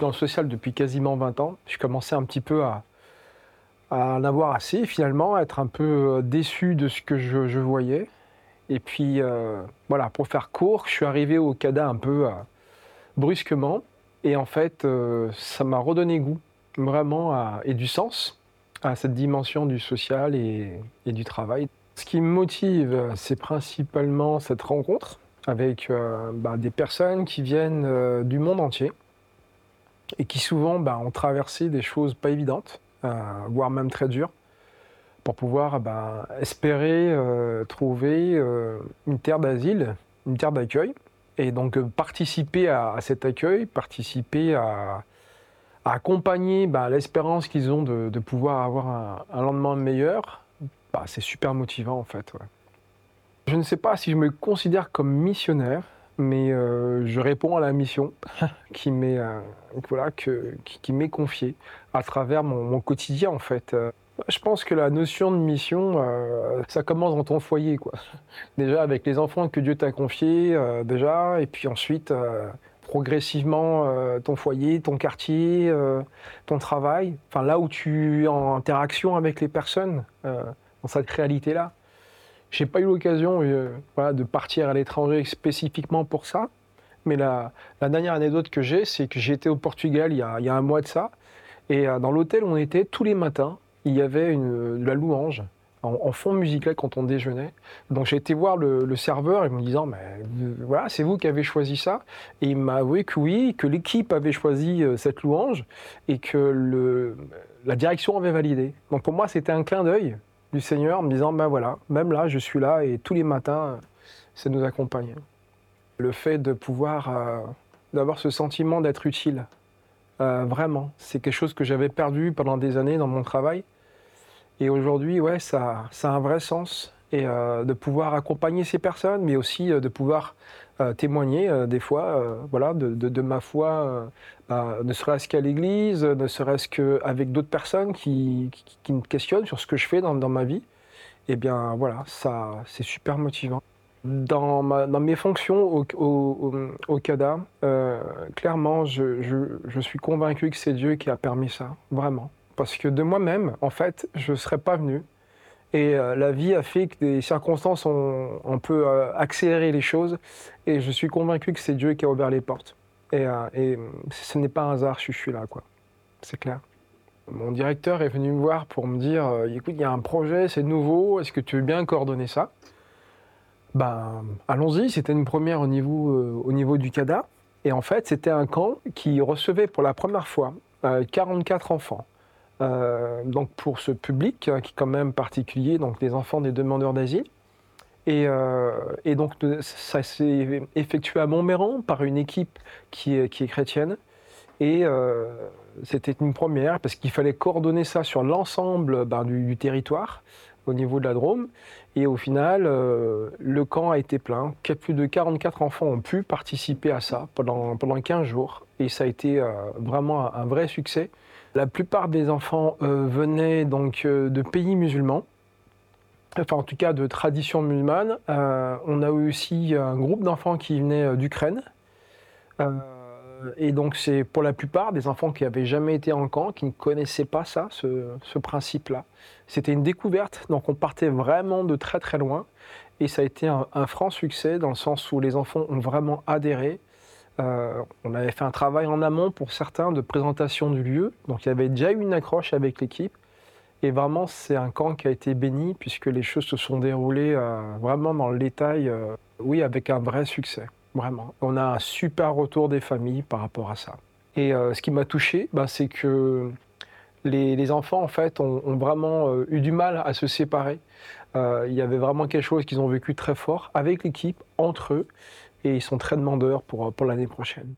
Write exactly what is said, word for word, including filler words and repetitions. suis dans le social depuis quasiment vingt ans. Je commençais un petit peu à, à en avoir assez, finalement, à être un peu déçu de ce que je, je voyais. Et puis, euh, voilà, pour faire court, je suis arrivé au CADA un peu euh, brusquement. Et en fait, euh, ça m'a redonné goût, vraiment, à, et du sens à cette dimension du social et, et du travail. Ce qui me motive, c'est principalement cette rencontre avec euh, bah, des personnes qui viennent euh, du monde entier et qui souvent bah, ont traversé des choses pas évidentes, euh, voire même très dures, pour pouvoir bah, espérer euh, trouver euh, une terre d'asile, une terre d'accueil, et donc euh, participer à, à cet accueil, participer à, à accompagner bah, l'espérance qu'ils ont de, de pouvoir avoir un, un lendemain meilleur. Bah, c'est super motivant en fait. Ouais. Je ne sais pas si je me considère comme missionnaire, mais euh, je réponds à la mission qui m'est euh, voilà, que, qui, qui m'est confiée à travers mon, mon quotidien en fait. Euh, je pense que la notion de mission, euh, ça commence dans ton foyer, quoi. Déjà avec les enfants que Dieu t'a confiés, euh, déjà, et puis ensuite euh, progressivement euh, ton foyer, ton quartier, euh, ton travail, enfin là où tu es en interaction avec les personnes, euh, dans cette réalité-là. Je n'ai pas eu l'occasion euh, voilà, de partir à l'étranger spécifiquement pour ça, mais la, la dernière anecdote que j'ai, c'est que j'étais au Portugal il y, a, il y a un mois de ça, et euh, dans l'hôtel on était tous les matins, il y avait une, de la louange en, en fond musical quand on déjeunait. Donc j'ai été voir le, le serveur et me disant mais euh, voilà, c'est vous qui avez choisi ça, et il m'a avoué que oui, que l'équipe avait choisi euh, cette louange et que le, la direction avait validé. Donc pour moi c'était un clin d'œil du Seigneur en me disant, ben voilà, même là, je suis là et tous les matins, ça nous accompagne. Le fait de pouvoir, euh, d'avoir ce sentiment d'être utile, euh, vraiment, c'est quelque chose que j'avais perdu pendant des années dans mon travail. Et aujourd'hui, ouais, ça, ça a un vrai sens. Et euh, de pouvoir accompagner ces personnes, mais aussi euh, de pouvoir euh, témoigner euh, des fois euh, voilà, de, de, de ma foi, euh, euh, ne serait-ce qu'à l'église, ne serait-ce qu'avec d'autres personnes qui, qui, qui me questionnent sur ce que je fais dans, dans ma vie. Eh bien voilà, ça, c'est super motivant. Dans, ma, dans mes fonctions au, au, au, au CADA, euh, clairement, je, je, je suis convaincu que c'est Dieu qui a permis ça, vraiment. Parce que de moi-même, en fait, je ne serais pas venu. Et euh, la vie a fait que des circonstances, on, on peut euh, accélérer les choses. Et je suis convaincu que c'est Dieu qui a ouvert les portes. Et, euh, et ce n'est pas un hasard, je, je suis là, quoi. C'est clair. Mon directeur est venu me voir pour me dire euh, « Écoute, il y a un projet, c'est nouveau, est-ce que tu veux bien coordonner ça ?» Ben, allons-y, c'était une première au niveau, euh, au niveau du CADA. Et en fait, c'était un camp qui recevait pour la première fois euh, quarante-quatre enfants. Euh, donc pour ce public hein, qui est quand même particulier, donc les enfants des demandeurs d'asile. Et, euh, et donc ça s'est effectué à Montméran par une équipe qui est, qui est chrétienne. Et euh, c'était une première parce qu'il fallait coordonner ça sur l'ensemble ben, du, du territoire au niveau de la Drôme. Et au final, euh, le camp a été plein. Plus de quarante-quatre enfants ont pu participer à ça pendant, pendant quinze jours. Et ça a été euh, vraiment un, un vrai succès. La plupart des enfants euh, venaient donc euh, de pays musulmans, enfin en tout cas de tradition musulmane. Euh, on a eu aussi un groupe d'enfants qui venaient euh, d'Ukraine. Euh, et donc c'est pour la plupart des enfants qui n'avaient jamais été en camp, qui ne connaissaient pas ça, ce, ce principe-là. C'était une découverte, donc on partait vraiment de très très loin. Et ça a été un, un franc succès dans le sens où les enfants ont vraiment adhéré. Euh, on avait fait un travail en amont pour certains de présentation du lieu, donc il y avait déjà eu une accroche avec l'équipe. Et vraiment, c'est un camp qui a été béni puisque les choses se sont déroulées euh, vraiment dans le détail, euh, oui, avec un vrai succès, vraiment. On a un super retour des familles par rapport à ça. Et euh, ce qui m'a touché, bah, c'est que les, les enfants, en fait, ont, ont vraiment euh, eu du mal à se séparer. Euh, il y avait vraiment quelque chose qu'ils ont vécu très fort avec l'équipe, entre eux. Et ils sont très demandeurs pour, pour l'année prochaine.